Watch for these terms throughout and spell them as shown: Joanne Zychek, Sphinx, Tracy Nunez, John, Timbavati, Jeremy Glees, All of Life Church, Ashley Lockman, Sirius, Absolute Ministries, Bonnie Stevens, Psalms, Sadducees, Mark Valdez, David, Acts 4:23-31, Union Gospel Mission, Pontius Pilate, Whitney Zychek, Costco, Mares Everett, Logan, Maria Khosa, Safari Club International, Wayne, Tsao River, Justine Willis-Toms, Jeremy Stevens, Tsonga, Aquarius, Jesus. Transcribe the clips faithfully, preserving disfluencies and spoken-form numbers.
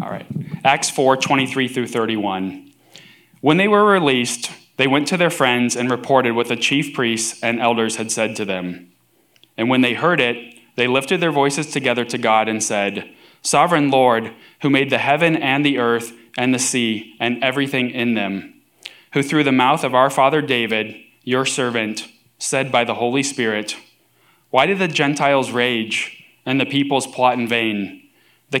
All right. Acts four, twenty-three through thirty-one. When they were released, they went to their friends and reported what the chief priests and elders had said to them. And when they heard it, they lifted their voices together to God and said, "Sovereign Lord, who made the heaven and the earth and the sea and everything in them, who through the mouth of our father David, your servant, said by the Holy Spirit, why did the Gentiles rage and the peoples plot in vain? The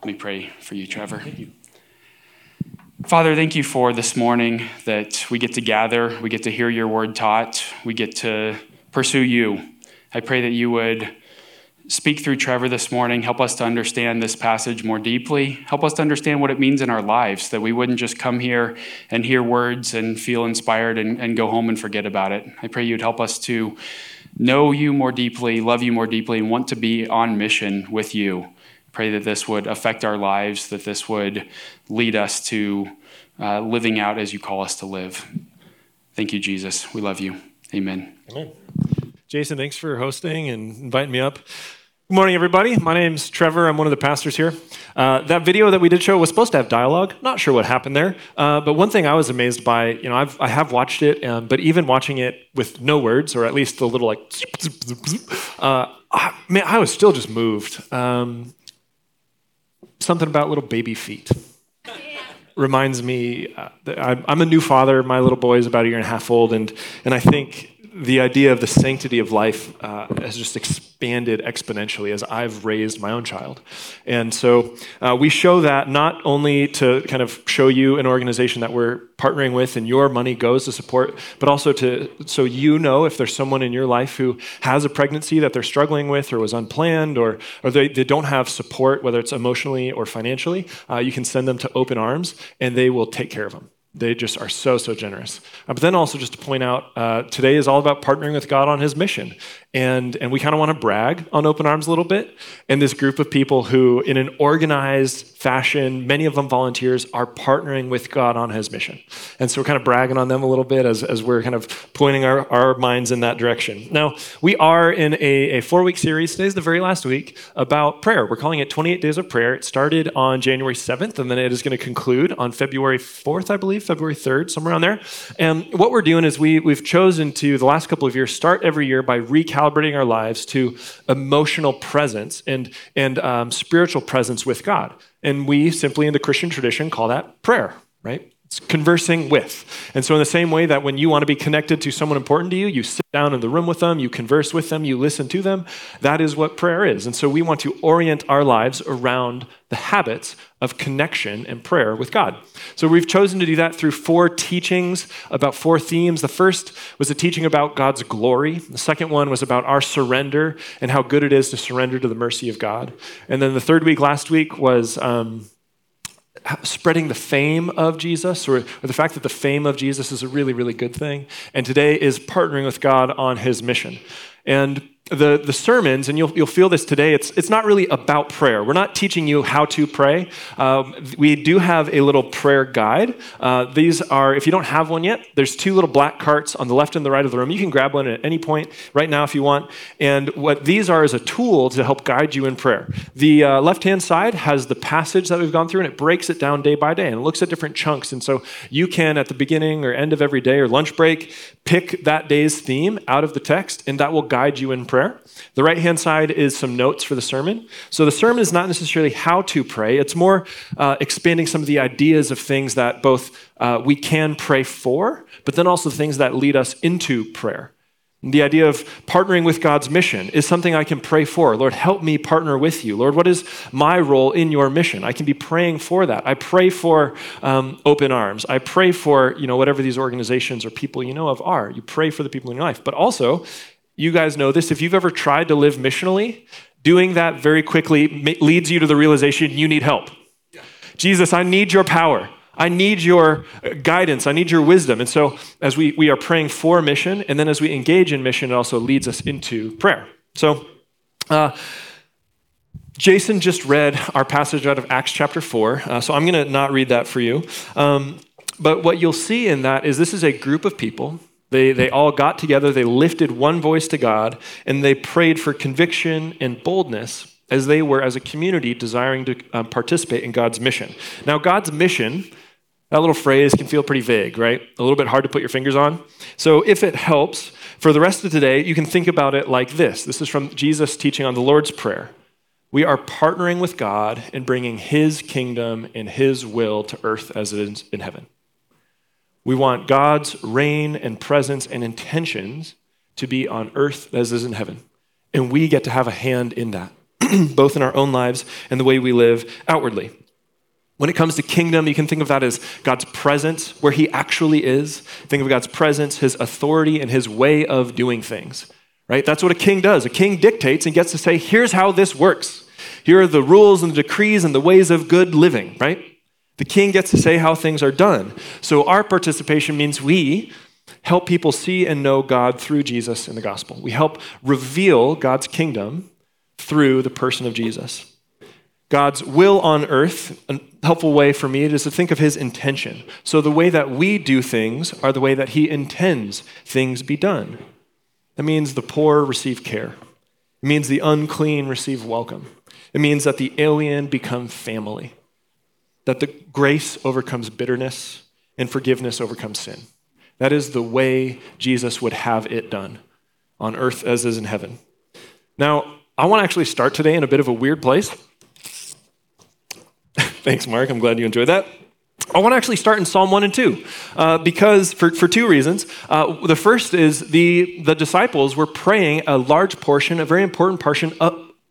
Let me pray for you, Trevor. Thank you. Father, thank you for this morning that we get to gather, we get to hear your word taught, we get to pursue you. I pray that you would speak through Trevor this morning, help us to understand this passage more deeply, help us to understand what it means in our lives, that we wouldn't just come here and hear words and feel inspired and, and go home and forget about it. I pray you'd help us to know you more deeply, love you more deeply, and want to be on mission with you. Pray that this would affect our lives, that this would lead us to uh, living out as you call us to live. Thank you, Jesus. We love you. Amen. Amen. Jason, thanks for hosting and inviting me up. Good morning, everybody. My name's Trevor. I'm one of the pastors here. Uh, that video that we did show was supposed to have dialogue. Not sure what happened there. Uh, but one thing I was amazed by, you know, I've, I have watched it, um, but even watching it with no words, or at least a little like, uh, I, man, I was still just moved. Um, Something about little baby feet. Yeah. Reminds me, uh, I'm a new father. My little boy is about a year and a half old, and and I think the idea of the sanctity of life uh, has just expanded exponentially as I've raised my own child. And so uh, we show that not only to kind of show you an organization that we're partnering with and your money goes to support, but also to so you know if there's someone in your life who has a pregnancy that they're struggling with or was unplanned or, or they, they don't have support, whether it's emotionally or financially, uh, you can send them to Open Arms and they will take care of them. They just are so, so generous. Uh, but then also just to point out, uh, today is all about partnering with God on his mission. And and we kind of want to brag on Open Arms a little bit. And this group of people who, in an organized fashion, many of them volunteers, are partnering with God on his mission. And so we're kind of bragging on them a little bit as, as we're kind of pointing our, our minds in that direction. Now, we are in a, a four-week series. Today's the very last week about prayer. We're calling it twenty-eight Days of Prayer. It started on January seventh, and then it is going to conclude on February fourth, I believe. February third, somewhere around there. And what we're doing is we, we've chosen to, the last couple of years, start every year by recalibrating our lives to emotional presence and, and um, spiritual presence with God. And we simply, in the Christian tradition, call that prayer, right? It's conversing with. And so in the same way that when you want to be connected to someone important to you, you sit down in the room with them, you converse with them, you listen to them, that is what prayer is. And so we want to orient our lives around the habits of connection and prayer with God. So we've chosen to do that through four teachings about four themes. The first was a teaching about God's glory. The second one was about our surrender and how good it is to surrender to the mercy of God. And then the third week last week was um, spreading the fame of Jesus, or, or the fact that the fame of Jesus is a really, really good thing. And today is partnering with God on his mission. And The the sermons, and you'll you'll feel this today, it's it's not really about prayer. We're not teaching you how to pray. Um, we do have a little prayer guide. Uh, these are, if you don't have one yet, there's two little black carts on the left and the right of the room. You can grab one at any point right now if you want. And what these are is a tool to help guide you in prayer. The uh, left-hand side has the passage that we've gone through, and it breaks it down day by day, and it looks at different chunks. And so you can, at the beginning or end of every day or lunch break, pick that day's theme out of the text, and that will guide you in prayer. prayer. The right-hand side is some notes for the sermon. So the sermon is not necessarily how to pray. It's more uh, expanding some of the ideas of things that both uh, we can pray for, but then also things that lead us into prayer. The idea of partnering with God's mission is something I can pray for. Lord, help me partner with you. Lord, what is my role in your mission? I can be praying for that. I pray for um, Open Arms. I pray for, you know, whatever these organizations or people you know of are. You pray for the people in your life. But also, you guys know this, if you've ever tried to live missionally, doing that very quickly leads you to the realization you need help. Yeah. Jesus, I need your power. I need your guidance. I need your wisdom. And so as we, we are praying for mission, and then as we engage in mission, it also leads us into prayer. So uh, Jason just read our passage out of Acts chapter four. Uh, so I'm going to not read that for you. Um, but what you'll see in that is this is a group of people. They, they all got together. They lifted one voice to God, and they prayed for conviction and boldness as they were, as a community, desiring to um, participate in God's mission. Now, God's mission, that little phrase can feel pretty vague, right? A little bit hard to put your fingers on. So if it helps, for the rest of today, you can think about it like this. This is from Jesus' teaching on the Lord's Prayer. We are partnering with God in bringing his kingdom and his will to earth as it is in heaven. We want God's reign and presence and intentions to be on earth as it is in heaven. And we get to have a hand in that, both in our own lives and the way we live outwardly. When it comes to kingdom, you can think of that as God's presence, where he actually is. Think of God's presence, his authority, and his way of doing things, right? That's what a king does. A king dictates and gets to say, here's how this works. Here are the rules and the decrees and the ways of good living, right? The king gets to say how things are done. So our participation means we help people see and know God through Jesus and the gospel. We help reveal God's kingdom through the person of Jesus. God's will on earth, a helpful way for me is to think of his intention. So the way that we do things are the way that he intends things be done. That means the poor receive care. It means the unclean receive welcome. It means that the alien become family, that the grace overcomes bitterness and forgiveness overcomes sin. That is the way Jesus would have it done on earth as is in heaven. Now, I want to actually start today in a bit of a weird place. Thanks, Mark. I'm glad you enjoyed that. I want to actually start in Psalm one and two uh, because for, for two reasons. Uh, the first is the, the disciples were praying a large portion, a very important portion, uh,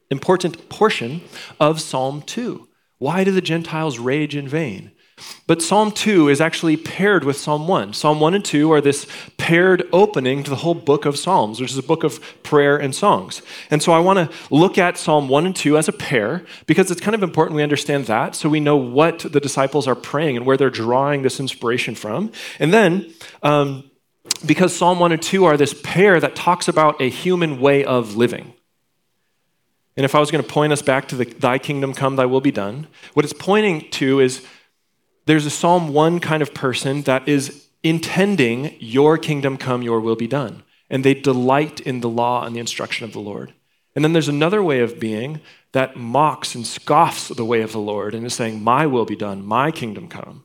important portion of Psalm two. Why do the Gentiles rage in vain? But Psalm two is actually paired with Psalm one. Psalm one and two are this paired opening to the whole book of Psalms, which is a book of prayer and songs. And so I want to look at Psalm one and two as a pair because it's kind of important we understand that so we know what the disciples are praying and where they're drawing this inspiration from. And then um, because Psalm one and two are this pair that talks about a human way of living. And if I was going to point us back to the, thy kingdom come, thy will be done, what it's pointing to is there's a Psalm one kind of person that is intending your kingdom come, your will be done. And they delight in the law and the instruction of the Lord. And then there's another way of being that mocks and scoffs the way of the Lord and is saying, my will be done, my kingdom come.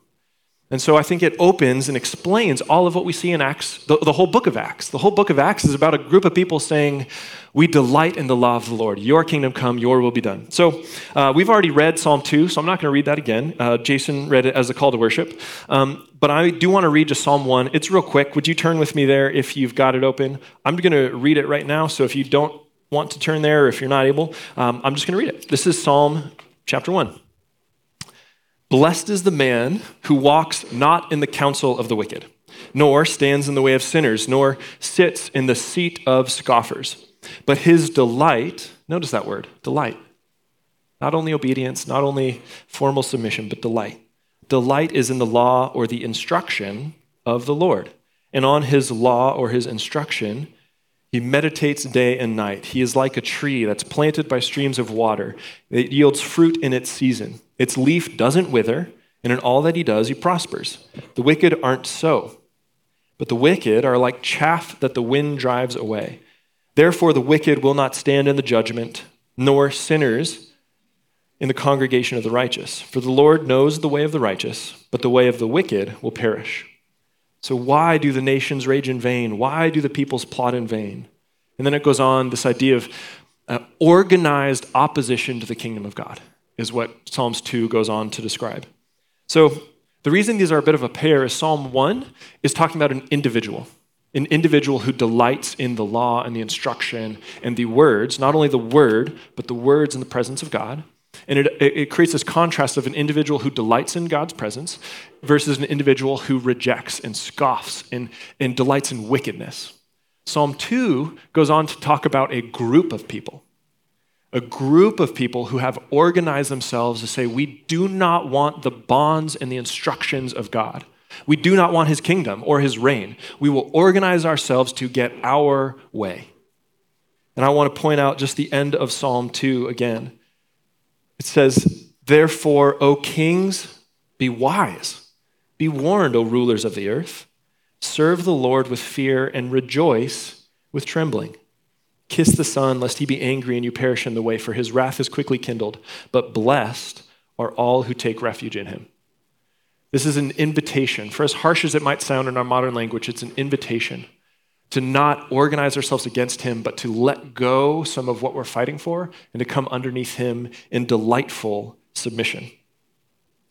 And so I think it opens and explains all of what we see in Acts, the, the whole book of Acts. The whole book of Acts is about a group of people saying, we delight in the law of the Lord. Your kingdom come, your will be done. So uh, we've already read Psalm two, so I'm not going to read that again. Uh, Jason read it as a call to worship. Um, but I do want to read just Psalm one. It's real quick. Would you turn with me there if you've got it open? I'm going to read it right now, so if you don't want to turn there or if you're not able, um, I'm just going to read it. This is Psalm chapter one. Blessed is the man who walks not in the counsel of the wicked, nor stands in the way of sinners, nor sits in the seat of scoffers. But his delight, notice that word, delight. Not only obedience, not only formal submission, but delight. Delight is in the law or the instruction of the Lord. And on his law or his instruction, he meditates day and night. He is like a tree that's planted by streams of water. It yields fruit in its season. Its leaf doesn't wither, and in all that he does, he prospers. The wicked aren't so, but the wicked are like chaff that the wind drives away. Therefore, the wicked will not stand in the judgment, nor sinners in the congregation of the righteous. For the Lord knows the way of the righteous, but the way of the wicked will perish. So why do the nations rage in vain? Why do the peoples plot in vain? And then it goes on, this idea of uh, organized opposition to the kingdom of God is what Psalms two goes on to describe. So the reason these are a bit of a pair is Psalm one is talking about an individual, an individual who delights in the law and the instruction and the words, not only the word, but the words in the presence of God. And it, it creates this contrast of an individual who delights in God's presence versus an individual who rejects and scoffs and, and delights in wickedness. Psalm two goes on to talk about a group of people, a group of people who have organized themselves to say, we do not want the bonds and the instructions of God. We do not want his kingdom or his reign. We will organize ourselves to get our way. And I want to point out just the end of Psalm two again. It says, therefore, O kings, be wise. Be warned, O rulers of the earth. Serve the Lord with fear and rejoice with trembling. Kiss the Son, lest he be angry and you perish in the way, for his wrath is quickly kindled. But blessed are all who take refuge in him. This is an invitation. For as harsh as it might sound in our modern language, it's an invitation to not organize ourselves against him, but to let go some of what we're fighting for and to come underneath him in delightful submission.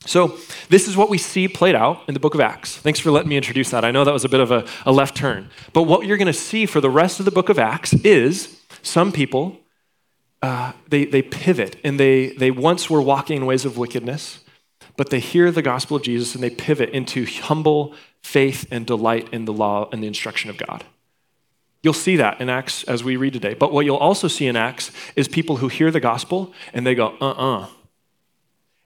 So this is what we see played out in the book of Acts. Thanks for letting me introduce that. I know that was a bit of a, a left turn. But what you're going to see for the rest of the book of Acts is some people, uh, they, they pivot, and they, they once were walking in ways of wickedness, but they hear the gospel of Jesus and they pivot into humble faith and delight in the law and the instruction of God. You'll see that in Acts as we read today. But what you'll also see in Acts is people who hear the gospel and they go, uh-uh.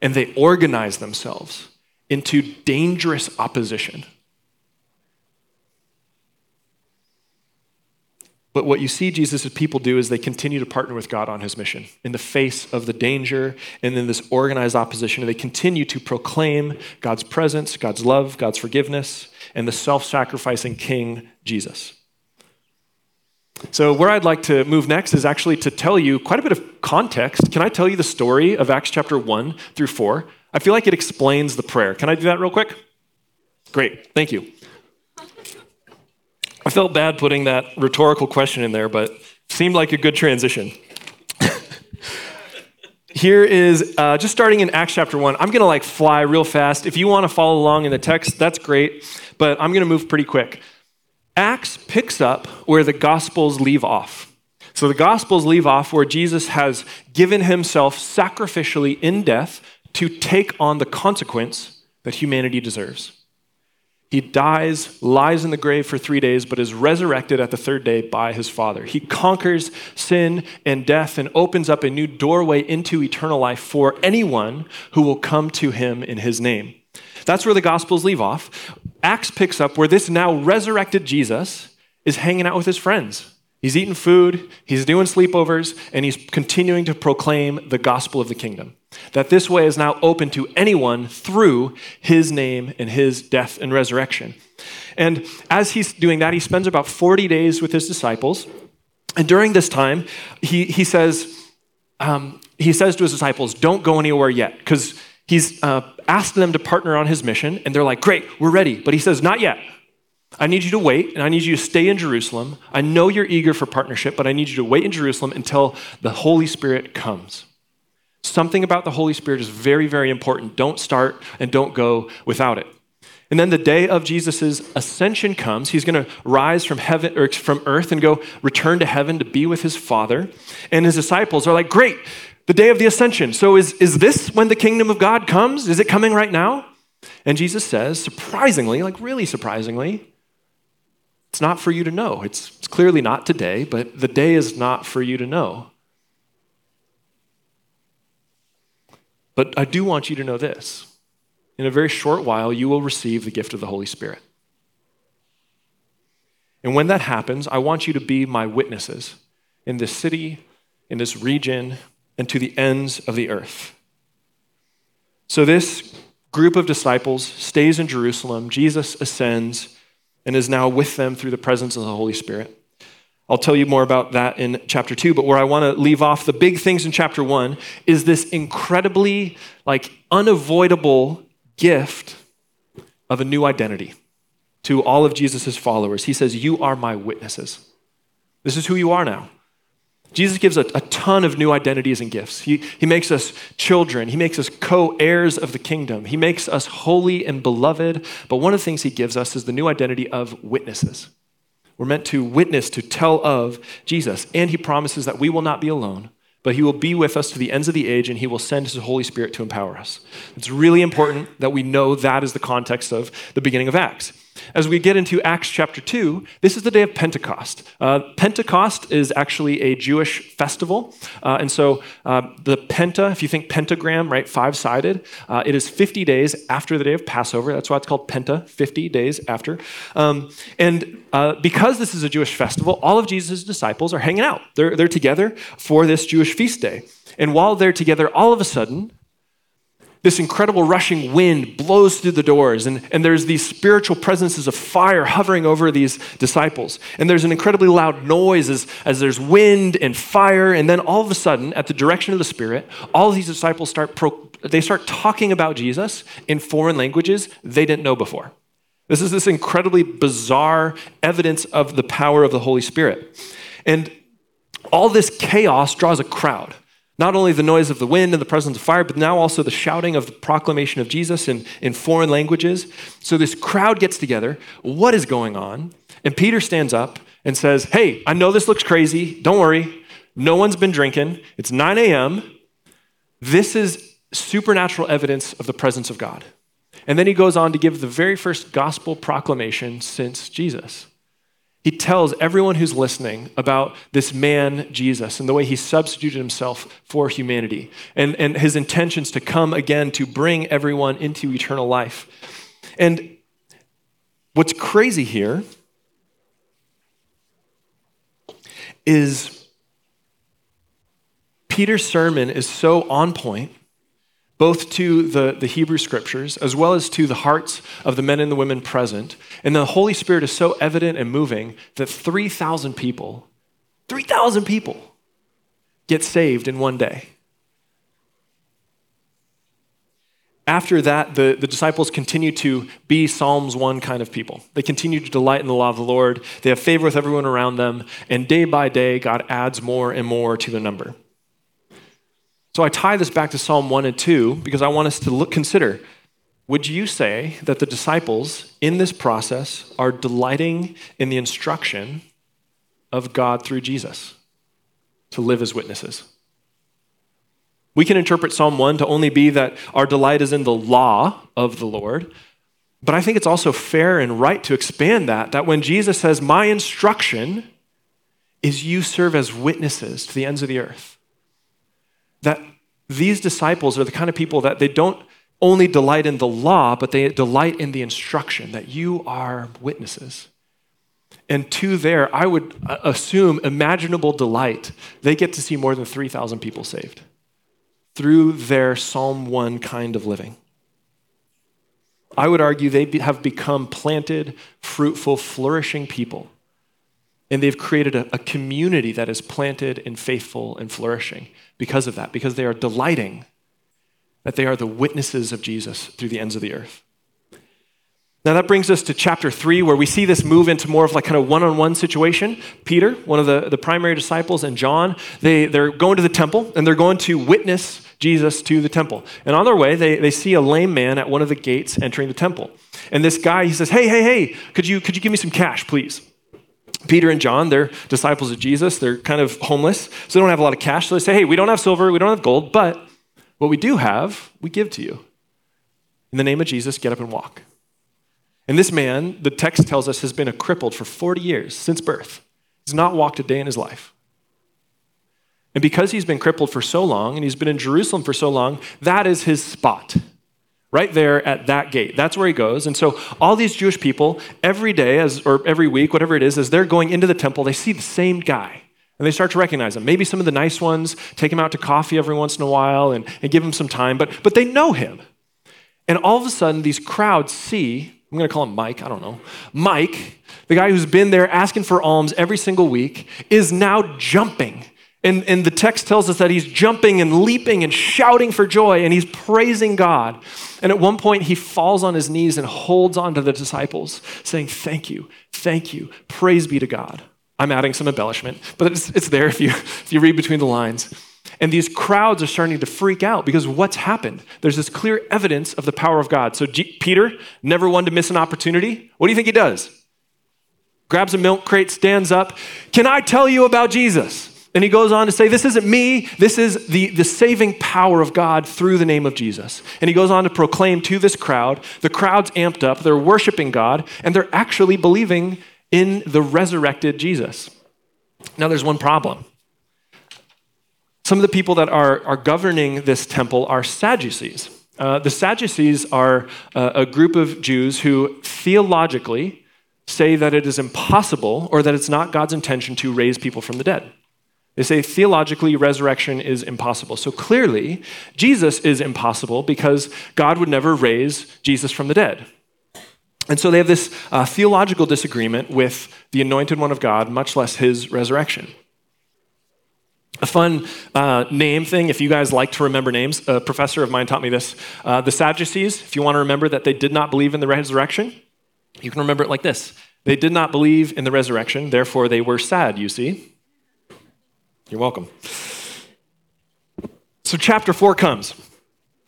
And they organize themselves into dangerous opposition. But what you see Jesus' people do is they continue to partner with God on his mission in the face of the danger and then this organized opposition. And they continue to proclaim God's presence, God's love, God's forgiveness, and the self-sacrificing King Jesus. So where I'd like to move next is actually to tell you quite a bit of context. Can I tell you the story of Acts chapter one through four? I feel like it explains the prayer. Can I do that real quick? Great, thank you. I felt bad putting that rhetorical question in there, but seemed like a good transition. Here is, uh, just starting in Acts chapter one, I'm gonna like fly real fast. If you wanna follow along in the text, that's great, but I'm gonna move pretty quick. Acts picks up where the Gospels leave off. So the Gospels leave off where Jesus has given himself sacrificially in death to take on the consequence that humanity deserves. He dies, lies in the grave for three days, but is resurrected at the third day by his Father. He conquers sin and death and opens up a new doorway into eternal life for anyone who will come to him in his name. That's where the Gospels leave off. Acts picks up where this now resurrected Jesus is hanging out with his friends. He's eating food, he's doing sleepovers, and he's continuing to proclaim the gospel of the kingdom. That this way is now open to anyone through his name and his death and resurrection. And as he's doing that, he spends about forty days with his disciples. And during this time, he, he says um, he says to his disciples, don't go anywhere yet, because he's uh, asked them to partner on his mission, and they're like, great, we're ready. But he says, not yet. I need you to wait, and I need you to stay in Jerusalem. I know you're eager for partnership, but I need you to wait in Jerusalem until the Holy Spirit comes. Something about the Holy Spirit is very, very important. Don't start and don't go without it. And then the day of Jesus' ascension comes. He's going to rise from heaven or from earth and go return to heaven to be with his Father. And his disciples are like, great, the day of the ascension. So is, is this when the kingdom of God comes? Is it coming right now? And Jesus says, surprisingly, like really surprisingly, it's not for you to know. It's, it's clearly not today, but the day is not for you to know. But I do want you to know this. In a very short while, you will receive the gift of the Holy Spirit. And when that happens, I want you to be my witnesses in this city, in this region, and to the ends of the earth. So this group of disciples stays in Jerusalem. Jesus ascends and is now with them through the presence of the Holy Spirit. I'll tell you more about that in chapter two, but where I want to leave off the big things in chapter one is this incredibly, like, unavoidable gift of a new identity to all of Jesus' followers. He says, you are my witnesses. This is who you are now. Jesus gives a, a ton of new identities and gifts. He, he makes us children. He makes us co-heirs of the kingdom. He makes us holy and beloved. But one of the things he gives us is the new identity of witnesses. We're meant to witness, to tell of Jesus. And he promises that we will not be alone, but he will be with us to the ends of the age, and he will send his Holy Spirit to empower us. It's really important that we know that is the context of the beginning of Acts. As we get into Acts chapter two, this is the day of Pentecost. Uh, Pentecost is actually a Jewish festival. Uh, and so uh, the penta, if you think pentagram, right, five-sided, uh, it is fifty days after the day of Passover. That's why it's called penta, fifty days after. Um, and uh, because this is a Jewish festival, all of Jesus' disciples are hanging out. They're, they're together for this Jewish feast day. And while they're together, all of a sudden, this incredible rushing wind blows through the doors, and, and there's these spiritual presences of fire hovering over these disciples. And there's an incredibly loud noise as, as there's wind and fire, and then all of a sudden, at the direction of the Spirit, all of these disciples start pro, they start talking about Jesus in foreign languages they didn't know before. This is this incredibly bizarre evidence of the power of the Holy Spirit. And all this chaos draws a crowd. Not only the noise of the wind and the presence of fire, but now also the shouting of the proclamation of Jesus in, in foreign languages. So this crowd gets together. What is going on? And Peter stands up and says, hey, I know this looks crazy. Don't worry. No one's been drinking. It's nine a.m. This is supernatural evidence of the presence of God. And then he goes on to give the very first gospel proclamation since Jesus. He tells everyone who's listening about this man, Jesus, and the way he substituted himself for humanity, and, and his intentions to come again to bring everyone into eternal life. And what's crazy here is Peter's sermon is so on point, both to the, the Hebrew scriptures, as well as to the hearts of the men and the women present. And the Holy Spirit is so evident and moving that three thousand people, three thousand people get saved in one day. After that, the, the disciples continue to be Psalms one kind of people. They continue to delight in the law of the Lord. They have favor with everyone around them. And day by day, God adds more and more to their number. So I tie this back to Psalm one and two because I want us to look, consider, would you say that the disciples in this process are delighting in the instruction of God through Jesus to live as witnesses? We can interpret Psalm one to only be that our delight is in the law of the Lord, but I think it's also fair and right to expand that, that when Jesus says, my instruction is you serve as witnesses to the ends of the earth, that these disciples are the kind of people that they don't only delight in the law, but they delight in the instruction that you are witnesses. And to their, I would assume, imaginable delight, they get to see more than three thousand people saved through their Psalm one kind of living. I would argue they have become planted, fruitful, flourishing people. And they've created a, a community that is planted and faithful and flourishing because of that, because they are delighting that they are the witnesses of Jesus through the ends of the earth. Now that brings us to chapter three, where we see this move into more of like kind of one-on-one situation. Peter, one of the, the primary disciples, and John, they, they're going to the temple, and they're going to witness Jesus to the temple. And on their way, they, they see a lame man at one of the gates entering the temple. And this guy, he says, hey, hey, hey, could you could you give me some cash, please? Peter and John, they're disciples of Jesus. They're kind of homeless, so they don't have a lot of cash. So they say, hey, we don't have silver, we don't have gold, but what we do have, we give to you. In the name of Jesus, get up and walk. And this man, the text tells us, has been a crippled for forty years, since birth. He's not walked a day in his life. And because he's been crippled for so long, and he's been in Jerusalem for so long, that is his spot. Right there at that gate. That's where he goes. And so all these Jewish people, every day as or every week, whatever it is, as they're going into the temple, they see the same guy. And they start to recognize him. Maybe some of the nice ones take him out to coffee every once in a while and, and give him some time. But, but they know him. And all of a sudden, these crowds see, I'm going to call him Mike, I don't know. Mike, the guy who's been there asking for alms every single week, is now jumping. And, and the text tells us that he's jumping and leaping and shouting for joy, and he's praising God. And at one point, he falls on his knees and holds on to the disciples, saying, thank you, thank you, praise be to God. I'm adding some embellishment, but it's, it's there if you, if you read between the lines. And these crowds are starting to freak out because what's happened? There's this clear evidence of the power of God. So G- Peter, never one to miss an opportunity. What do you think he does? Grabs a milk crate, stands up. Can I tell you about Jesus? And he goes on to say, this isn't me. This is the, the saving power of God through the name of Jesus. And he goes on to proclaim to this crowd. The crowd's amped up. They're worshiping God, and they're actually believing in the resurrected Jesus. Now, there's one problem. Some of the people that are, are governing this temple are Sadducees. Uh, the Sadducees are uh, a group of Jews who theologically say that it is impossible or that it's not God's intention to raise people from the dead. They say theologically resurrection is impossible. So clearly, Jesus is impossible because God would never raise Jesus from the dead. And so they have this uh, theological disagreement with the anointed one of God, much less his resurrection. A fun uh, name thing, if you guys like to remember names, a professor of mine taught me this. Uh, the Sadducees, if you want to remember that they did not believe in the resurrection, you can remember it like this. They did not believe in the resurrection, therefore they were sad, you see. You're welcome. So chapter four comes.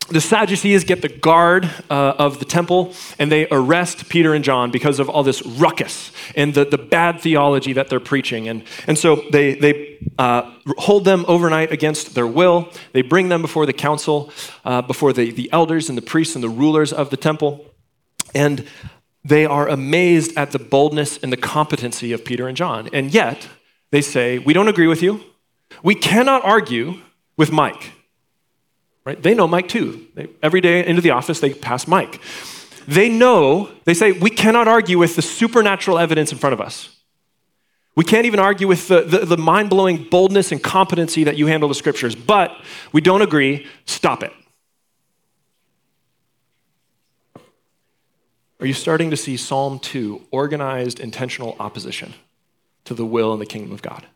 The Sadducees get the guard uh, of the temple, and they arrest Peter and John because of all this ruckus and the, the bad theology that they're preaching. And, and so they, they uh, hold them overnight against their will. They bring them before the council, uh, before the, the elders and the priests and the rulers of the temple. And they are amazed at the boldness and the competency of Peter and John. And yet they say, we don't agree with you. We cannot argue with Mike. Right? They know Mike too. They, every day into the office, they pass Mike. They know, they say, we cannot argue with the supernatural evidence in front of us. We can't even argue with the, the, the mind-blowing boldness and competency that you handle the scriptures, but we don't agree. Stop it. Are you starting to see Psalm two, organized, intentional opposition to the will and the kingdom of God?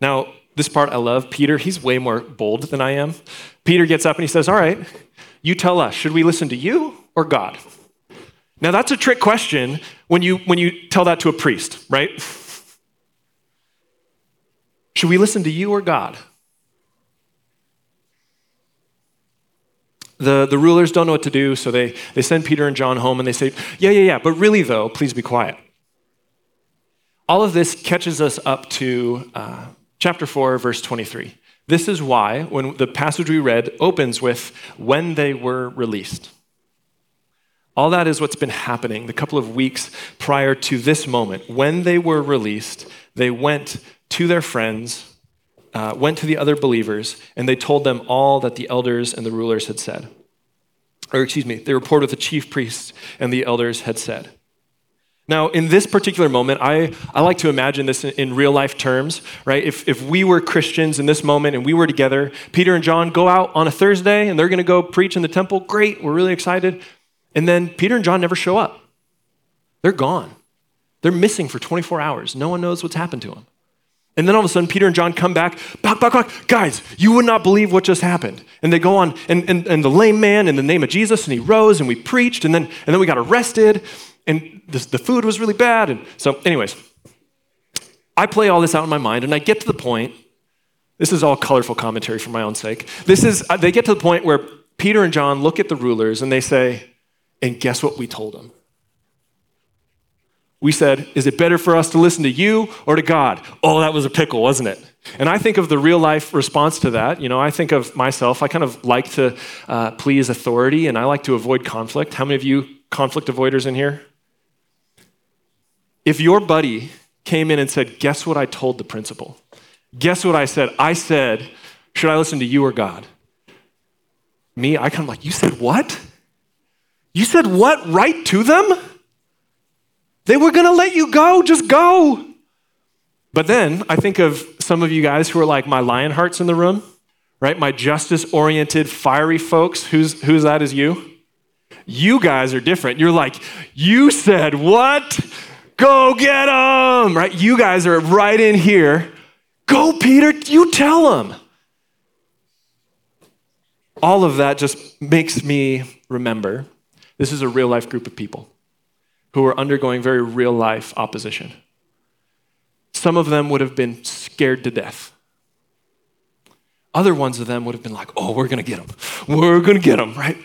Now, this part I love. Peter, he's way more bold than I am. Peter gets up and he says, all right, you tell us, should we listen to you or God? Now that's a trick question when you when you tell that to a priest, right? Should we listen to you or God? The, the rulers don't know what to do, so they, they send Peter and John home and they say, yeah, yeah, yeah, but really though, please be quiet. All of this catches us up to uh, chapter four, verse twenty-three. This is why when the passage we read opens with, when they were released. All that is what's been happening the couple of weeks prior to this moment. When they were released, they went to their friends, uh, went to the other believers, and they told them all that the elders and the rulers had said. Or excuse me, they reported what the chief priests and the elders had said. Now, in this particular moment, I, I like to imagine this in, in real life terms, right? If if we were Christians in this moment and we were together, Peter and John go out on a Thursday and they're going to go preach in the temple. Great, we're really excited. And then Peter and John never show up. They're gone. They're missing for twenty-four hours. No one knows what's happened to them. And then all of a sudden, Peter and John come back, back, back, back. Guys, you would not believe what just happened. And they go on, and, and, and the lame man in the name of Jesus, and he rose, and we preached, and then, and then we got arrested. And this, the food was really bad. And so anyways, I play all this out in my mind and I get to the point, this is all colorful commentary for my own sake. This is, they get to the point where Peter and John look at the rulers and they say, and guess what we told them? We said, is it better for us to listen to you or to God? Oh, that was a pickle, wasn't it? And I think of the real life response to that. You know, I think of myself, I kind of like to uh, please authority and I like to avoid conflict. How many of you conflict avoiders in here? If your buddy came in and said, guess what I told the principal? Guess what I said? I said, should I listen to you or God? Me, I kind of like, you said what? You said what right to them? They were going to let you go, just go. But then I think of some of you guys who are like my lion hearts in the room, right? My justice-oriented, fiery folks. Who's, who's that is you? You guys are different. You're like, you said what? Go get them, right? You guys are right in here. Go, Peter, you tell them. All of that just makes me remember this is a real life group of people who were undergoing very real life opposition. Some of them would have been scared to death. Other ones of them would have been like, oh, we're going to get them. We're going to get them, right?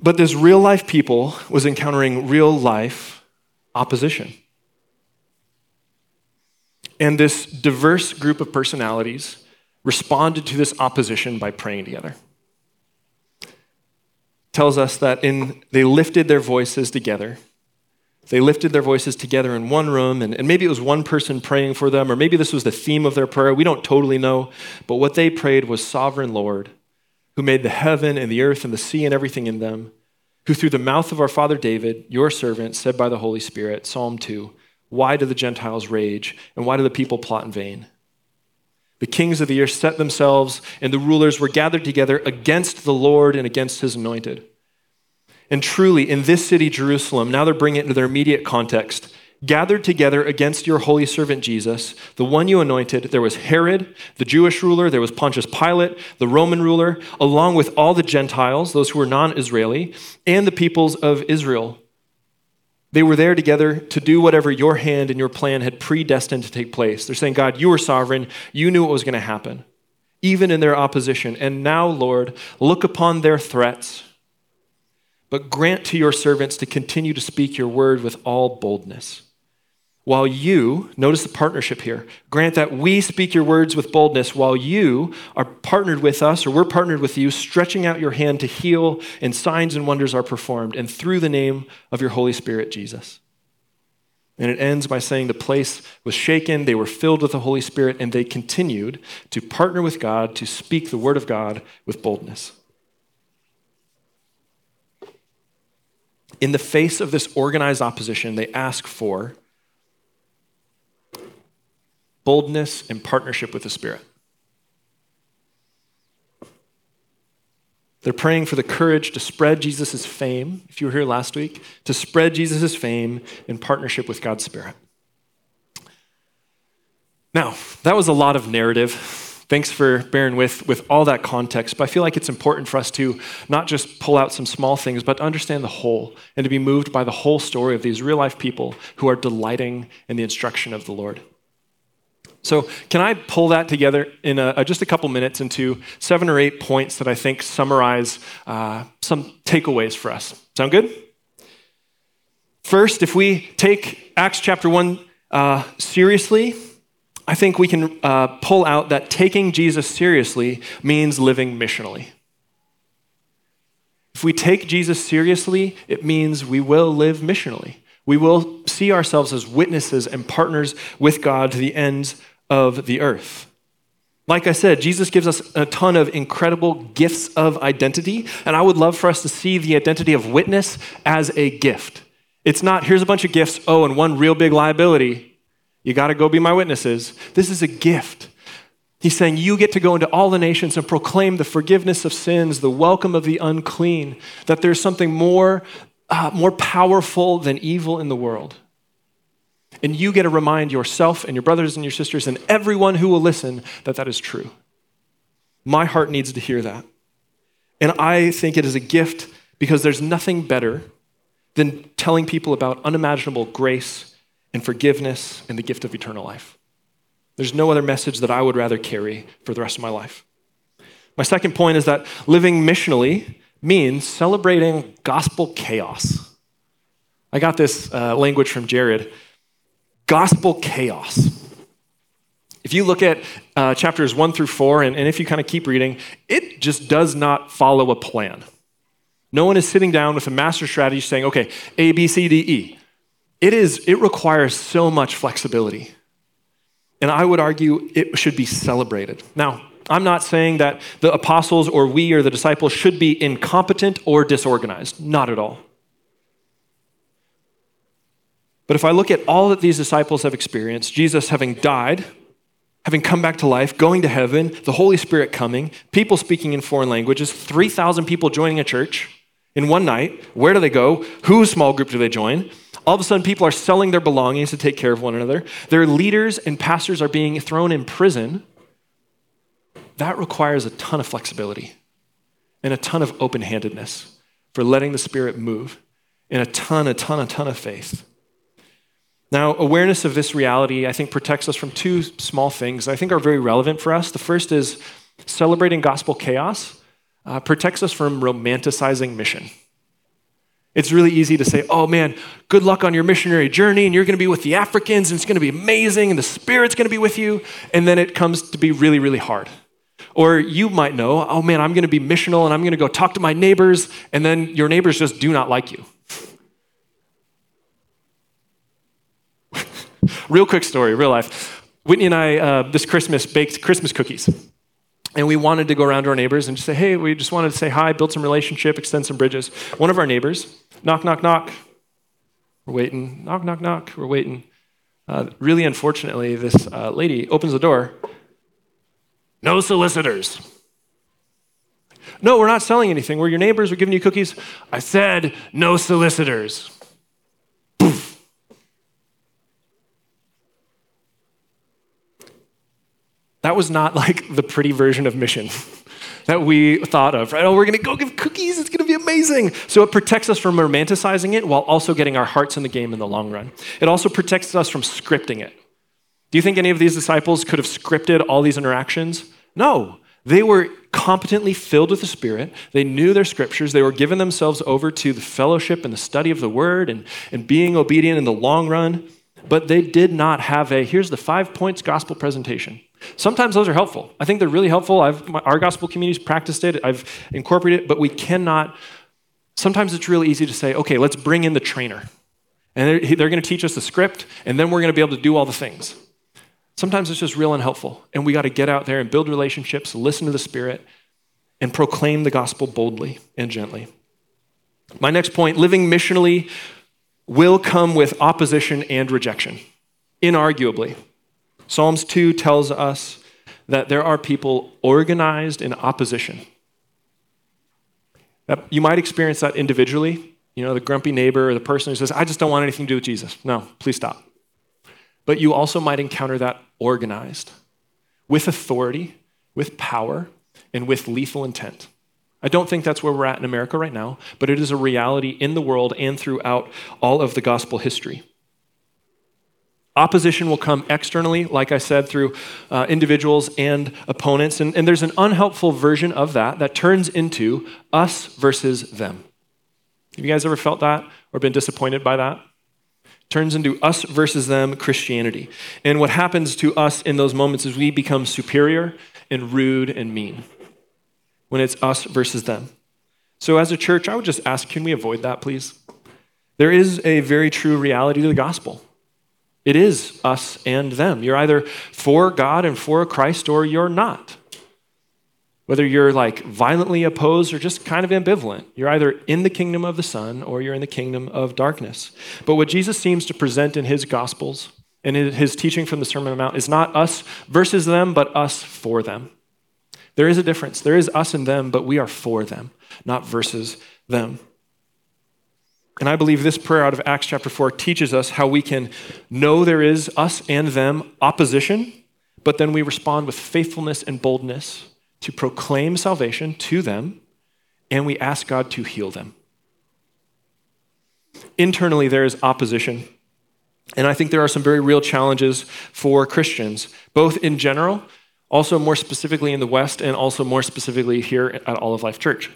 But this real life people was encountering real life opposition. And this diverse group of personalities responded to this opposition by praying together. Tells us that in they lifted their voices together. They lifted their voices together in one room, and, and maybe it was one person praying for them, or maybe this was the theme of their prayer. We don't totally know, but what they prayed was, Sovereign Lord, who made the heaven and the earth and the sea and everything in them, who through the mouth of our father David, your servant, said by the Holy Spirit, Psalm two, why do the Gentiles rage, and why do the people plot in vain? The kings of the earth set themselves, and the rulers were gathered together against the Lord and against his anointed. And truly, in this city, Jerusalem, now they're bringing it into their immediate context, gathered together against your holy servant Jesus, the one you anointed, there was Herod, the Jewish ruler, there was Pontius Pilate, the Roman ruler, along with all the Gentiles, those who were non-Israeli, and the peoples of Israel. They were there together to do whatever your hand and your plan had predestined to take place. They're saying, God, you were sovereign. You knew what was going to happen, even in their opposition. And now, Lord, look upon their threats, but grant to your servants to continue to speak your word with all boldness. While you, notice the partnership here, grant that we speak your words with boldness while you are partnered with us, or we're partnered with you, stretching out your hand to heal, and signs and wonders are performed, and through the name of your Holy Spirit, Jesus. And it ends by saying the place was shaken, they were filled with the Holy Spirit, and they continued to partner with God to speak the word of God with boldness. In the face of this organized opposition, they ask for boldness and partnership with the Spirit. They're praying for the courage to spread Jesus' fame, if you were here last week, to spread Jesus' fame in partnership with God's Spirit. Now, that was a lot of narrative. Thanks for bearing with, with all that context, but I feel like it's important for us to not just pull out some small things, but to understand the whole and to be moved by the whole story of these real-life people who are delighting in the instruction of the Lord. So can I pull that together in a, just a couple minutes into seven or eight points that I think summarize uh, some takeaways for us? Sound good? First, if we take Acts chapter one uh, seriously, I think we can uh, pull out that taking Jesus seriously means living missionally. If we take Jesus seriously, it means we will live missionally. We will see ourselves as witnesses and partners with God to the ends of the earth. Like I said, Jesus gives us a ton of incredible gifts of identity, and I would love for us to see the identity of witness as a gift. It's not, here's a bunch of gifts, oh, and one real big liability. You gotta go be my witnesses. This is a gift. He's saying you get to go into all the nations and proclaim the forgiveness of sins, the welcome of the unclean, that there's something more Uh, more powerful than evil in the world. And you get to remind yourself and your brothers and your sisters and everyone who will listen that that is true. My heart needs to hear that. And I think it is a gift because there's nothing better than telling people about unimaginable grace and forgiveness and the gift of eternal life. There's no other message that I would rather carry for the rest of my life. My second point is that living missionally means celebrating gospel chaos. I got this uh, language from Jared. Gospel chaos. If you look at uh, chapters one through four, and, and if you kind of keep reading, it just does not follow a plan. No one is sitting down with a master strategy saying, okay, A, B, C, D, E. It is, it requires so much flexibility. And I would argue it should be celebrated. Now, I'm not saying that the apostles or we or the disciples should be incompetent or disorganized. Not at all. But if I look at all that these disciples have experienced, Jesus having died, having come back to life, going to heaven, the Holy Spirit coming, people speaking in foreign languages, three thousand people joining a church in one night. Where do they go? Whose small group do they join? All of a sudden, people are selling their belongings to take care of one another. Their leaders and pastors are being thrown in prison. That requires a ton of flexibility and a ton of open-handedness for letting the Spirit move and a ton, a ton, a ton of faith. Now, awareness of this reality, I think, protects us from two small things that I think are very relevant for us. The first is celebrating gospel chaos uh, protects us from romanticizing mission. It's really easy to say, oh man, good luck on your missionary journey, and you're gonna be with the Africans, and it's gonna be amazing, and the Spirit's gonna be with you, and then it comes to be really, really hard. Or you might know, oh man, I'm gonna be missional, and I'm gonna go talk to my neighbors, and then your neighbors just do not like you. Real quick story, real life. Whitney and I, uh, this Christmas, baked Christmas cookies. And we wanted to go around to our neighbors and just say, hey, we just wanted to say hi, build some relationship, extend some bridges. One of our neighbors, knock, knock, knock. We're waiting. Knock, knock, knock. We're waiting. Uh, really, unfortunately, this uh, lady opens the door. No solicitors. No, we're not selling anything. We're your neighbors. We're giving you cookies. I said no solicitors. Poof. That was not like the pretty version of mission that we thought of, right? Oh, we're gonna go give cookies, it's gonna be amazing. So it protects us from romanticizing it while also getting our hearts in the game in the long run. It also protects us from scripting it. Do you think any of these disciples could have scripted all these interactions? No, they were competently filled with the Spirit. They knew their scriptures. They were giving themselves over to the fellowship and the study of the word and, and being obedient in the long run. But they did not have a, here's the five points gospel presentation. Sometimes those are helpful. I think they're really helpful. I've, my, our gospel community's practiced it. I've incorporated it, but we cannot. Sometimes it's really easy to say, okay, let's bring in the trainer. And they're, they're going to teach us the script, and then we're going to be able to do all the things. Sometimes it's just real unhelpful, and we got to get out there and build relationships, listen to the Spirit, and proclaim the gospel boldly and gently. My next point, living missionally will come with opposition and rejection, inarguably. Psalms two tells us that there are people organized in opposition. You might experience that individually, you know, the grumpy neighbor or the person who says, I just don't want anything to do with Jesus. No, please stop. But you also might encounter that organized, with authority, with power, and with lethal intent. I don't think that's where we're at in America right now, but it is a reality in the world and throughout all of the gospel history. Opposition will come externally, like I said, through uh, individuals and opponents. And, and there's an unhelpful version of that that turns into us versus them. Have you guys ever felt that or been disappointed by that? Turns into us versus them Christianity. And what happens to us in those moments is we become superior and rude and mean when it's us versus them. So as a church, I would just ask, can we avoid that, please? There is a very true reality to the gospel. It is us and them. You're either for God and for Christ or you're not. Whether you're like violently opposed or just kind of ambivalent, you're either in the kingdom of the Son or you're in the kingdom of darkness. But what Jesus seems to present in his gospels and in his teaching from the Sermon on the Mount is not us versus them, but us for them. There is a difference. There is us and them, but we are for them, not versus them. And I believe this prayer out of Acts chapter four teaches us how we can know there is us and them opposition, but then we respond with faithfulness and boldness to proclaim salvation to them, and we ask God to heal them. Internally, there is opposition. And I think there are some very real challenges for Christians, both in general, also more specifically in the West, and also more specifically here at All of Life Church.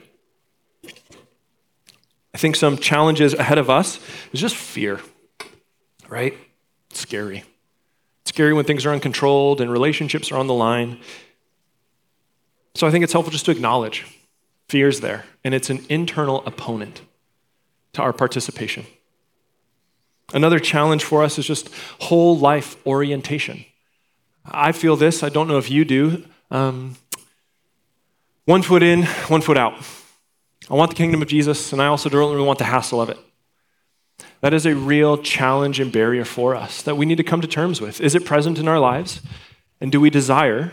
I think some challenges ahead of us is just fear, right? It's scary. It's scary when things are uncontrolled and relationships are on the line. So I think it's helpful just to acknowledge fear's there, and it's an internal opponent to our participation. Another challenge for us is just whole life orientation. I feel this, I don't know if you do. Um, one foot in, one foot out. I want the kingdom of Jesus, and I also don't really want the hassle of it. That is a real challenge and barrier for us that we need to come to terms with. Is it present in our lives? And do we desire,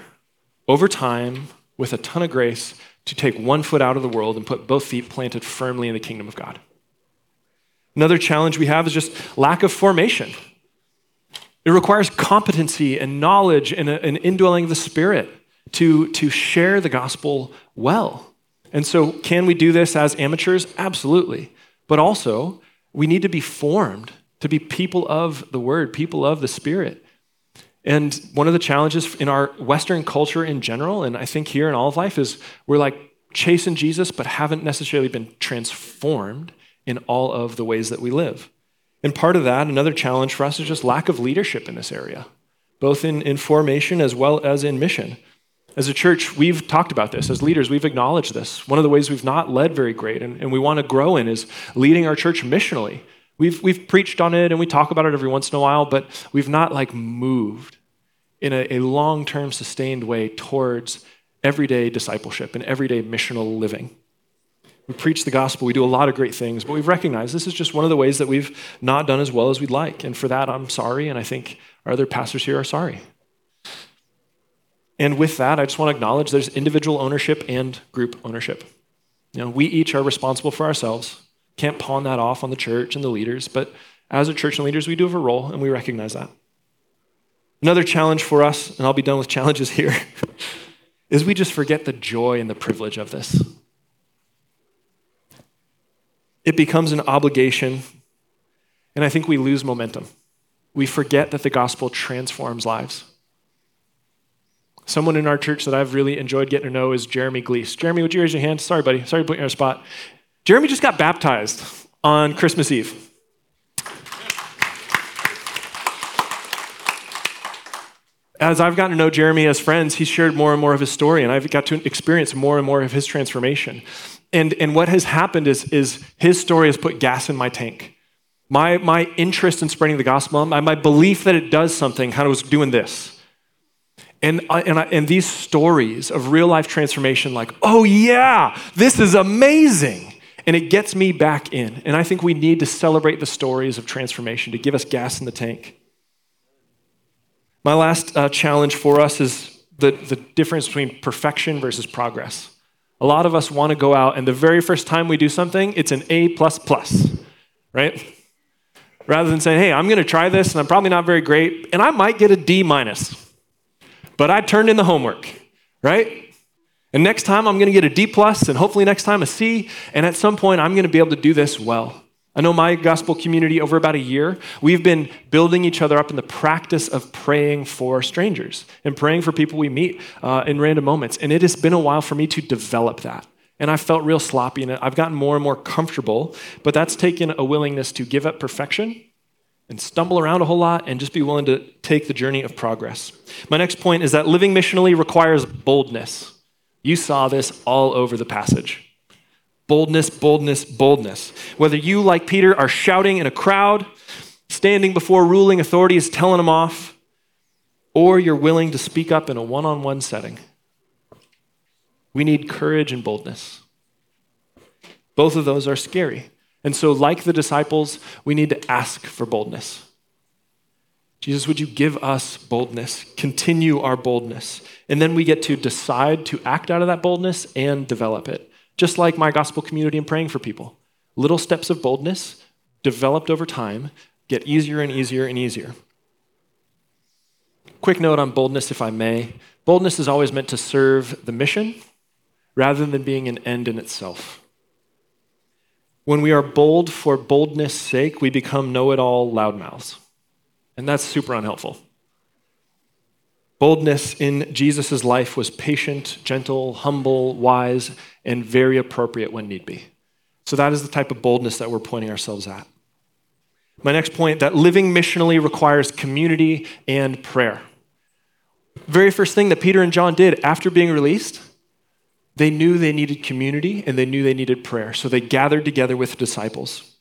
over time, with a ton of grace, to take one foot out of the world and put both feet planted firmly in the kingdom of God? Another challenge we have is just lack of formation. It requires competency and knowledge and an indwelling of the Spirit to, to share the gospel well. And so can we do this as amateurs? Absolutely. But also, we need to be formed to be people of the Word, people of the Spirit. And one of the challenges in our Western culture in general, and I think here in all of life, is we're like chasing Jesus, but haven't necessarily been transformed in all of the ways that we live. And part of that, another challenge for us, is just lack of leadership in this area, both in, in formation as well as in mission. As a church, we've talked about this. As leaders, we've acknowledged this. One of the ways we've not led very great and, and we want to grow in is leading our church missionally. We've, we've preached on it and we talk about it every once in a while, but we've not like moved in a, a long-term sustained way towards everyday discipleship and everyday missional living. We preach the gospel, we do a lot of great things, but we've recognized this is just one of the ways that we've not done as well as we'd like. And for that, I'm sorry, and I think our other pastors here are sorry. And with that, I just want to acknowledge there's individual ownership and group ownership. You know, we each are responsible for ourselves. Can't pawn that off on the church and the leaders, but as a church and leaders, we do have a role, and we recognize that. Another challenge for us, and I'll be done with challenges here, is we just forget the joy and the privilege of this. It becomes an obligation, and I think we lose momentum. We forget that the gospel transforms lives. Someone in our church that I've really enjoyed getting to know is Jeremy Glees. Jeremy, would you raise your hand? Sorry, buddy. Sorry to put you on a spot. Jeremy just got baptized on Christmas Eve. As I've gotten to know Jeremy as friends, he's shared more and more of his story, and I've got to experience more and more of his transformation. And, and what has happened is, is his story has put gas in my tank. My, my interest in spreading the gospel, my, my belief that it does something, kind of was doing this. And and, I, and these stories of real life transformation, like, oh yeah, this is amazing. And it gets me back in. And I think we need to celebrate the stories of transformation to give us gas in the tank. My last uh, challenge for us is the, the difference between perfection versus progress. A lot of us want to go out, and the very first time we do something, it's an A plus plus, right? Rather than saying, hey, I'm going to try this, and I'm probably not very great, and I might get a D minus. But I turned in the homework, right? And next time I'm gonna get a D plus, and hopefully next time a C, and at some point I'm gonna be able to do this well. I know my gospel community, over about a year, we've been building each other up in the practice of praying for strangers and praying for people we meet uh, in random moments. And it has been a while for me to develop that. And I felt real sloppy in it. I've gotten more and more comfortable, but that's taken a willingness to give up perfection and stumble around a whole lot, and just be willing to take the journey of progress. My next point is that living missionally requires boldness. You saw this all over the passage. Boldness, boldness, boldness. Whether you, like Peter, are shouting in a crowd, standing before ruling authorities, telling them off, or you're willing to speak up in a one-on-one setting. We need courage and boldness. Both of those are scary. And so, like the disciples, we need to ask for boldness. Jesus, would you give us boldness? Continue our boldness. And then we get to decide to act out of that boldness and develop it. Just like my gospel community and praying for people. Little steps of boldness developed over time get easier and easier and easier. Quick note on boldness, if I may. Boldness is always meant to serve the mission rather than being an end in itself. When we are bold for boldness' sake, we become know-it-all loudmouths. And that's super unhelpful. Boldness in Jesus' life was patient, gentle, humble, wise, and very appropriate when need be. So that is the type of boldness that we're pointing ourselves at. My next point, that living missionally requires community and prayer. Very first thing that Peter and John did after being released, they knew they needed community, and they knew they needed prayer, so they gathered together with the disciples.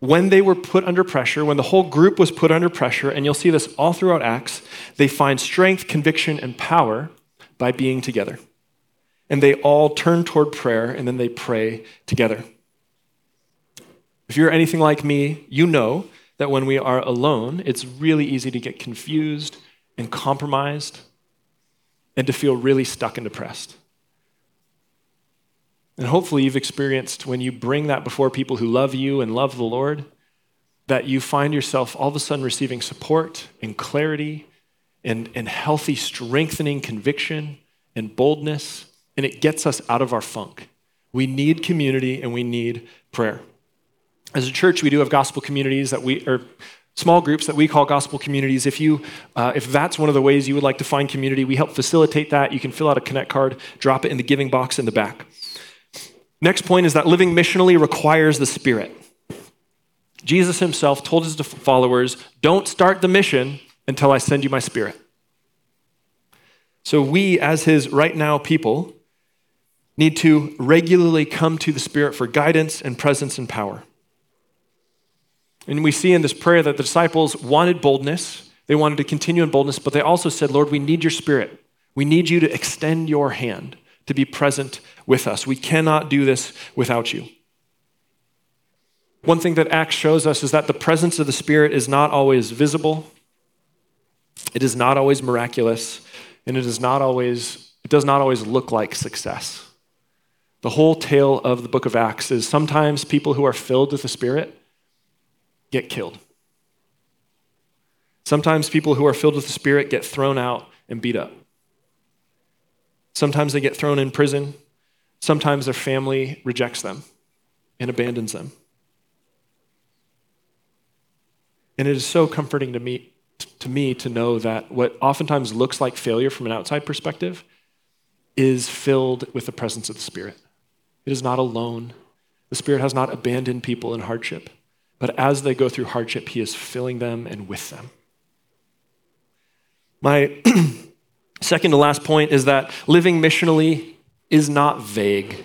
When they were put under pressure, when the whole group was put under pressure, and you'll see this all throughout Acts, they find strength, conviction, and power by being together. And they all turn toward prayer, and then they pray together. If you're anything like me, you know that when we are alone, it's really easy to get confused and compromised and to feel really stuck and depressed. And hopefully you've experienced when you bring that before people who love you and love the Lord, that you find yourself all of a sudden receiving support and clarity and, and healthy, strengthening conviction and boldness, and it gets us out of our funk. We need community and we need prayer. As a church, we do have gospel communities that we, or small groups that we call gospel communities. If you, uh, if that's one of the ways you would like to find community, we help facilitate that. You can fill out a Connect card, drop it in the giving box in the back. Next point is that living missionally requires the Spirit. Jesus himself told his followers, don't start the mission until I send you my Spirit. So we, as his right now people, need to regularly come to the Spirit for guidance and presence and power. And we see in this prayer that the disciples wanted boldness. They wanted to continue in boldness, but they also said, Lord, we need your Spirit. We need you to extend your hand to be present with us. We cannot do this without you. One thing that Acts shows us is that the presence of the Spirit is not always visible. It is not always miraculous, and it is not always, it does not always look like success. The whole tale of the book of Acts is sometimes people who are filled with the Spirit get killed. Sometimes people who are filled with the Spirit get thrown out and beat up. Sometimes they get thrown in prison. Sometimes their family rejects them and abandons them. And it is so comforting to me, to me to know that what oftentimes looks like failure from an outside perspective is filled with the presence of the Spirit. It is not alone. The Spirit has not abandoned people in hardship. But as they go through hardship, he is filling them and with them. My second to last point is that living missionally is not vague.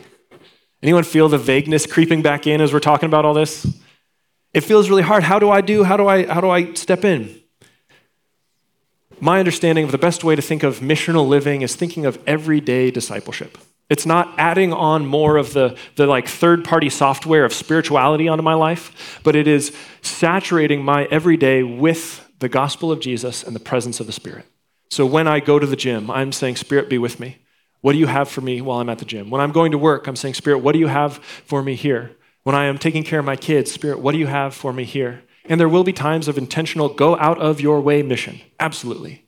Anyone feel the vagueness creeping back in as we're talking about all this? It feels really hard. How do I do? How do I, how do I step in? My understanding of the best way to think of missional living is thinking of everyday discipleship. It's not adding on more of the, the like third-party software of spirituality onto my life, but it is saturating my everyday with the gospel of Jesus and the presence of the Spirit. So when I go to the gym, I'm saying, Spirit, be with me. What do you have for me while I'm at the gym? When I'm going to work, I'm saying, Spirit, what do you have for me here? When I am taking care of my kids, Spirit, what do you have for me here? And there will be times of intentional go out of your way mission, absolutely.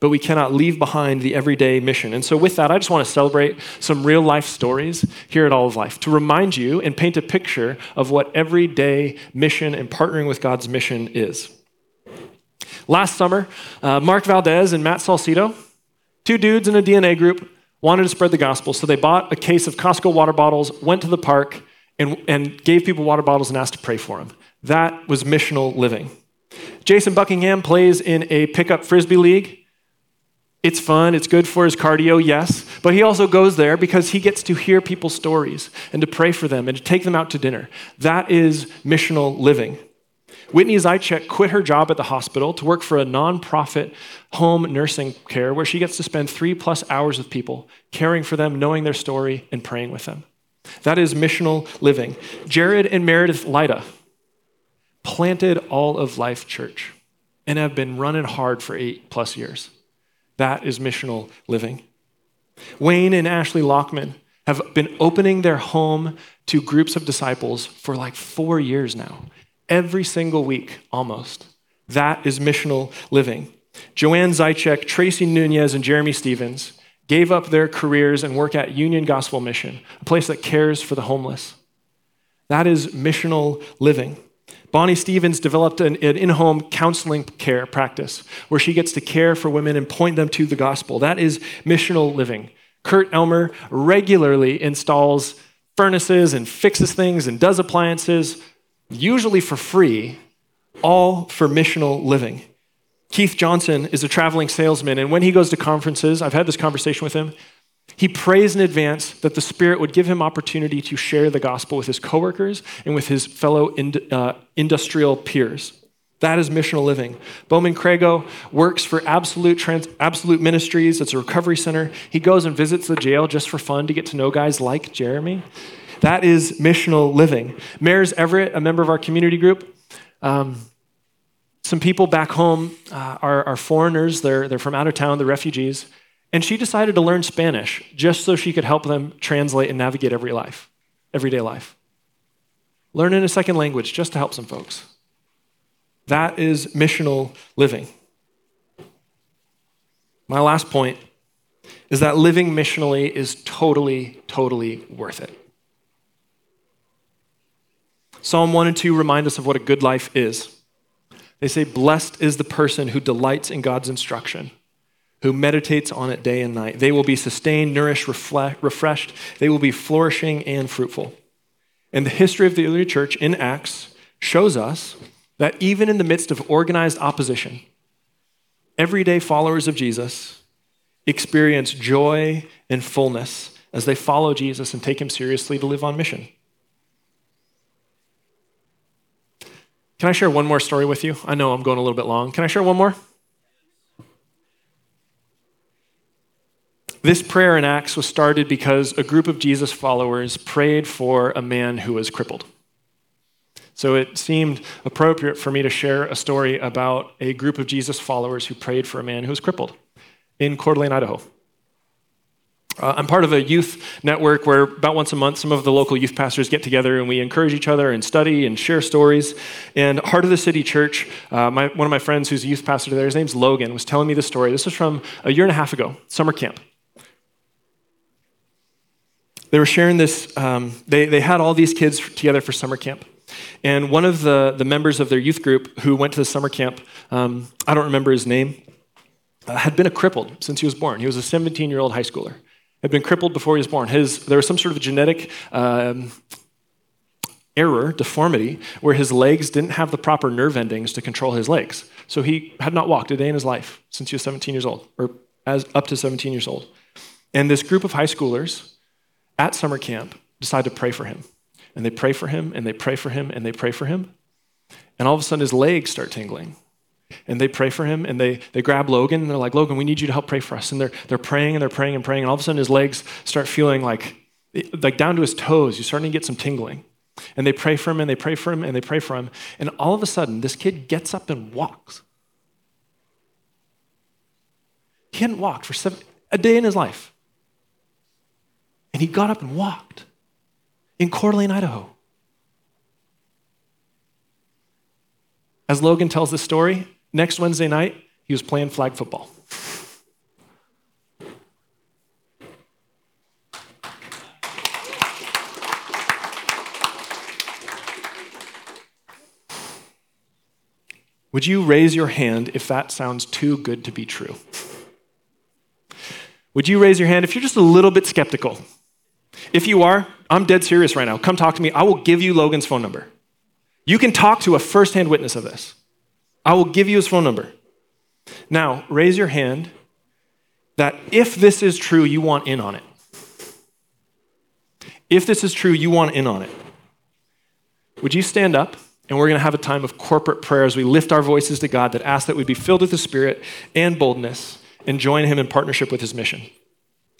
But we cannot leave behind the everyday mission. And so with that, I just want to celebrate some real life stories here at All of Life to remind you and paint a picture of what everyday mission and partnering with God's mission is. Last summer, uh, Mark Valdez and Matt Salcido, two dudes in a D N A group, wanted to spread the gospel. So they bought a case of Costco water bottles, went to the park, and, and gave people water bottles and asked to pray for them. That was missional living. Jason Buckingham plays in a pickup frisbee league. It's fun, it's good for his cardio, yes, but he also goes there because he gets to hear people's stories and to pray for them and to take them out to dinner. That is missional living. Whitney Zychek quit her job at the hospital to work for a nonprofit home nursing care where she gets to spend three plus hours with people, caring for them, knowing their story, and praying with them. That is missional living. Jared and Meredith Lyda planted All of Life Church and have been running hard for eight plus years. That is missional living. Wayne and Ashley Lockman have been opening their home to groups of disciples for like four years now, every single week almost. That is missional living. Joanne Zychek, Tracy Nunez, and Jeremy Stevens gave up their careers and work at Union Gospel Mission, a place that cares for the homeless. That is missional living. Bonnie Stevens developed an, an in-home counseling care practice where she gets to care for women and point them to the gospel. That is missional living. Kurt Elmer regularly installs furnaces and fixes things and does appliances, usually for free, all for missional living. Keith Johnson is a traveling salesman, and when he goes to conferences, I've had this conversation with him, he prays in advance that the Spirit would give him opportunity to share the gospel with his coworkers and with his fellow ind- uh, industrial peers. That is missional living. Bowman Crago works for Absolute Trans- Absolute Ministries. It's a recovery center. He goes and visits the jail just for fun to get to know guys like Jeremy. That is missional living. Mares Everett, a member of our community group, um, some people back home uh, are, are foreigners. They're, they're from out of town. They're refugees. And she decided to learn Spanish just so she could help them translate and navigate every life, everyday life. Learning a second language just to help some folks. That is missional living. My last point is that living missionally is totally, totally worth it. Psalm one and two remind us of what a good life is. They say, blessed is the person who delights in God's instruction, who meditates on it day and night. They will be sustained, nourished, reflect, refreshed. They will be flourishing and fruitful. And the history of the early church in Acts shows us that even in the midst of organized opposition, everyday followers of Jesus experience joy and fullness as they follow Jesus and take him seriously to live on mission. Can I share one more story with you? I know I'm going a little bit long. Can I share one more? This prayer in Acts was started because a group of Jesus followers prayed for a man who was crippled. So it seemed appropriate for me to share a story about a group of Jesus followers who prayed for a man who was crippled in Coeur d'Alene, Idaho. Uh, I'm part of a youth network where about once a month, some of the local youth pastors get together and we encourage each other and study and share stories. And Heart of the City Church, uh, my, one of my friends who's a youth pastor there, his name's Logan, was telling me this story. This was from a year and a half ago, summer camp. They were sharing this, um, they, they had all these kids together for summer camp. And one of the, the members of their youth group who went to the summer camp, um, I don't remember his name, uh, had been a crippled since he was born. He was a seventeen-year-old high schooler. Had been crippled before he was born. His, there was some sort of genetic um, error, deformity, where his legs didn't have the proper nerve endings to control his legs. So he had not walked a day in his life since he was seventeen years old, or as up to seventeen years old. And this group of high schoolers at summer camp decide to pray for him. And they pray for him, and they pray for him, and they pray for him. And all of a sudden, his legs start tingling. And they pray for him, and they, they grab Logan, and they're like, Logan, we need you to help pray for us. And they're they're praying, and they're praying, and praying, and all of a sudden his legs start feeling like, like down to his toes. You're starting to get some tingling. And they pray for him, and they pray for him, and they pray for him. And all of a sudden, this kid gets up and walks. He hadn't walked for seven, a day in his life. And he got up and walked in Coeur d'Alene, Idaho. As Logan tells this story, next Wednesday night, he was playing flag football. Would you raise your hand if that sounds too good to be true? Would you raise your hand if you're just a little bit skeptical? If you are, I'm dead serious right now. Come talk to me. I will give you Logan's phone number. You can talk to a first-hand witness of this. I will give you his phone number. Now, raise your hand that if this is true, you want in on it. If this is true, you want in on it. Would you stand up? And we're going to have a time of corporate prayer as we lift our voices to God that ask that we be filled with the Spirit and boldness and join him in partnership with his mission.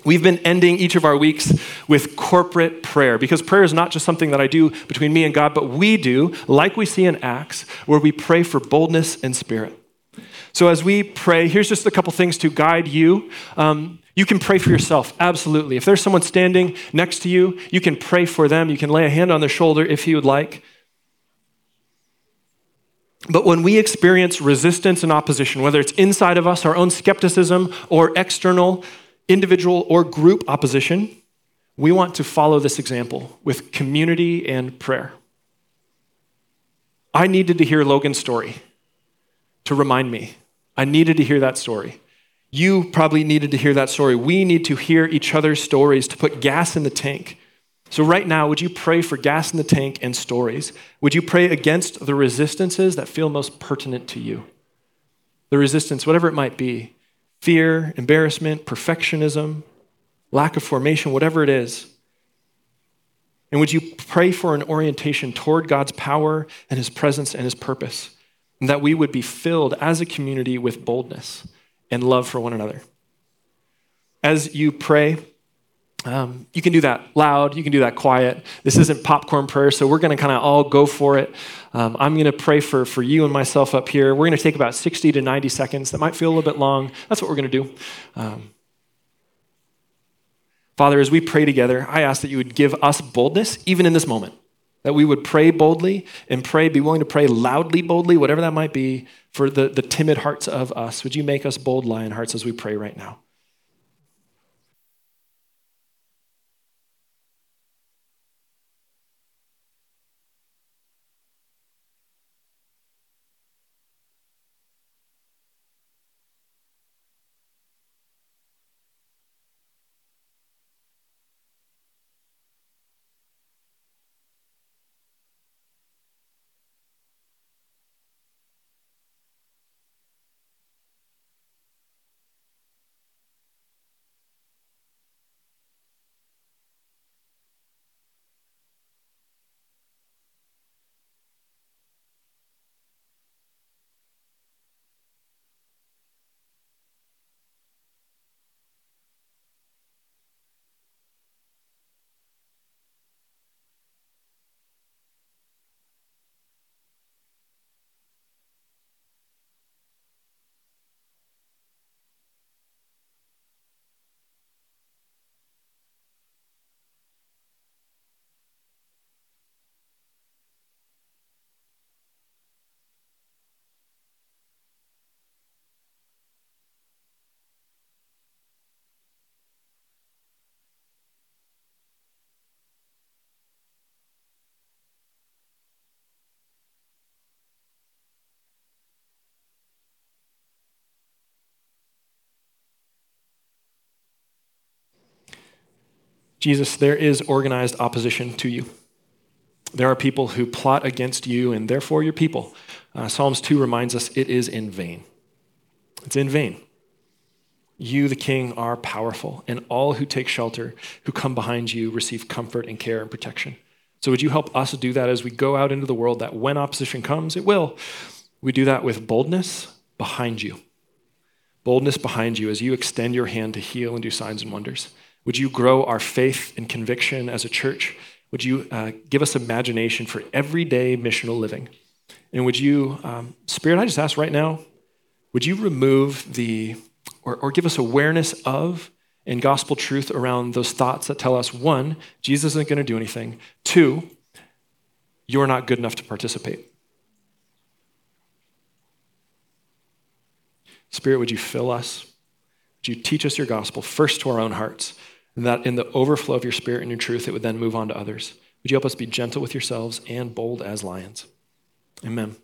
We've been ending each of our weeks with corporate prayer because prayer is not just something that I do between me and God, but we do, like we see in Acts, where we pray for boldness and spirit. So as we pray, here's just a couple things to guide you. Um, you can pray for yourself, absolutely. If there's someone standing next to you, you can pray for them. You can lay a hand on their shoulder if you would like. But when we experience resistance and opposition, whether it's inside of us, our own skepticism, or external individual or group opposition, we want to follow this example with community and prayer. I needed to hear Logan's story to remind me. I needed to hear that story. You probably needed to hear that story. We need to hear each other's stories to put gas in the tank. So right now, would you pray for gas in the tank and stories? Would you pray against the resistances that feel most pertinent to you? The resistance, whatever it might be, fear, embarrassment, perfectionism, lack of formation, whatever it is. And would you pray for an orientation toward God's power and his presence and his purpose, and that we would be filled as a community with boldness and love for one another. As you pray, um, you can do that loud, you can do that quiet. This isn't popcorn prayer, so we're going to kind of all go for it. Um, I'm going to pray for, for you and myself up here. We're going to take about sixty to ninety seconds. That might feel a little bit long. That's what we're going to do. Um, Father, as we pray together, I ask that you would give us boldness, even in this moment, that we would pray boldly and pray, be willing to pray loudly, boldly, whatever that might be, for the, the timid hearts of us. Would you make us bold lion hearts as we pray right now? Jesus, there is organized opposition to you. There are people who plot against you and therefore your people. Uh, Psalms two reminds us it is in vain. It's in vain. You, the King, are powerful, and all who take shelter, who come behind you, receive comfort and care and protection. So would you help us do that as we go out into the world, that when opposition comes, it will. We do that with boldness behind you. Boldness behind you as you extend your hand to heal and do signs and wonders. Would you grow our faith and conviction as a church? Would you uh, give us imagination for everyday missional living? And would you, um, Spirit, I just ask right now, would you remove the, or, or give us awareness of and gospel truth around those thoughts that tell us, one, Jesus isn't going to do anything. Two, you're not good enough to participate. Spirit, would you fill us? Would you teach us your gospel first to our own hearts, and that in the overflow of your Spirit and your truth, it would then move on to others. Would you help us be gentle with yourselves and bold as lions? Amen.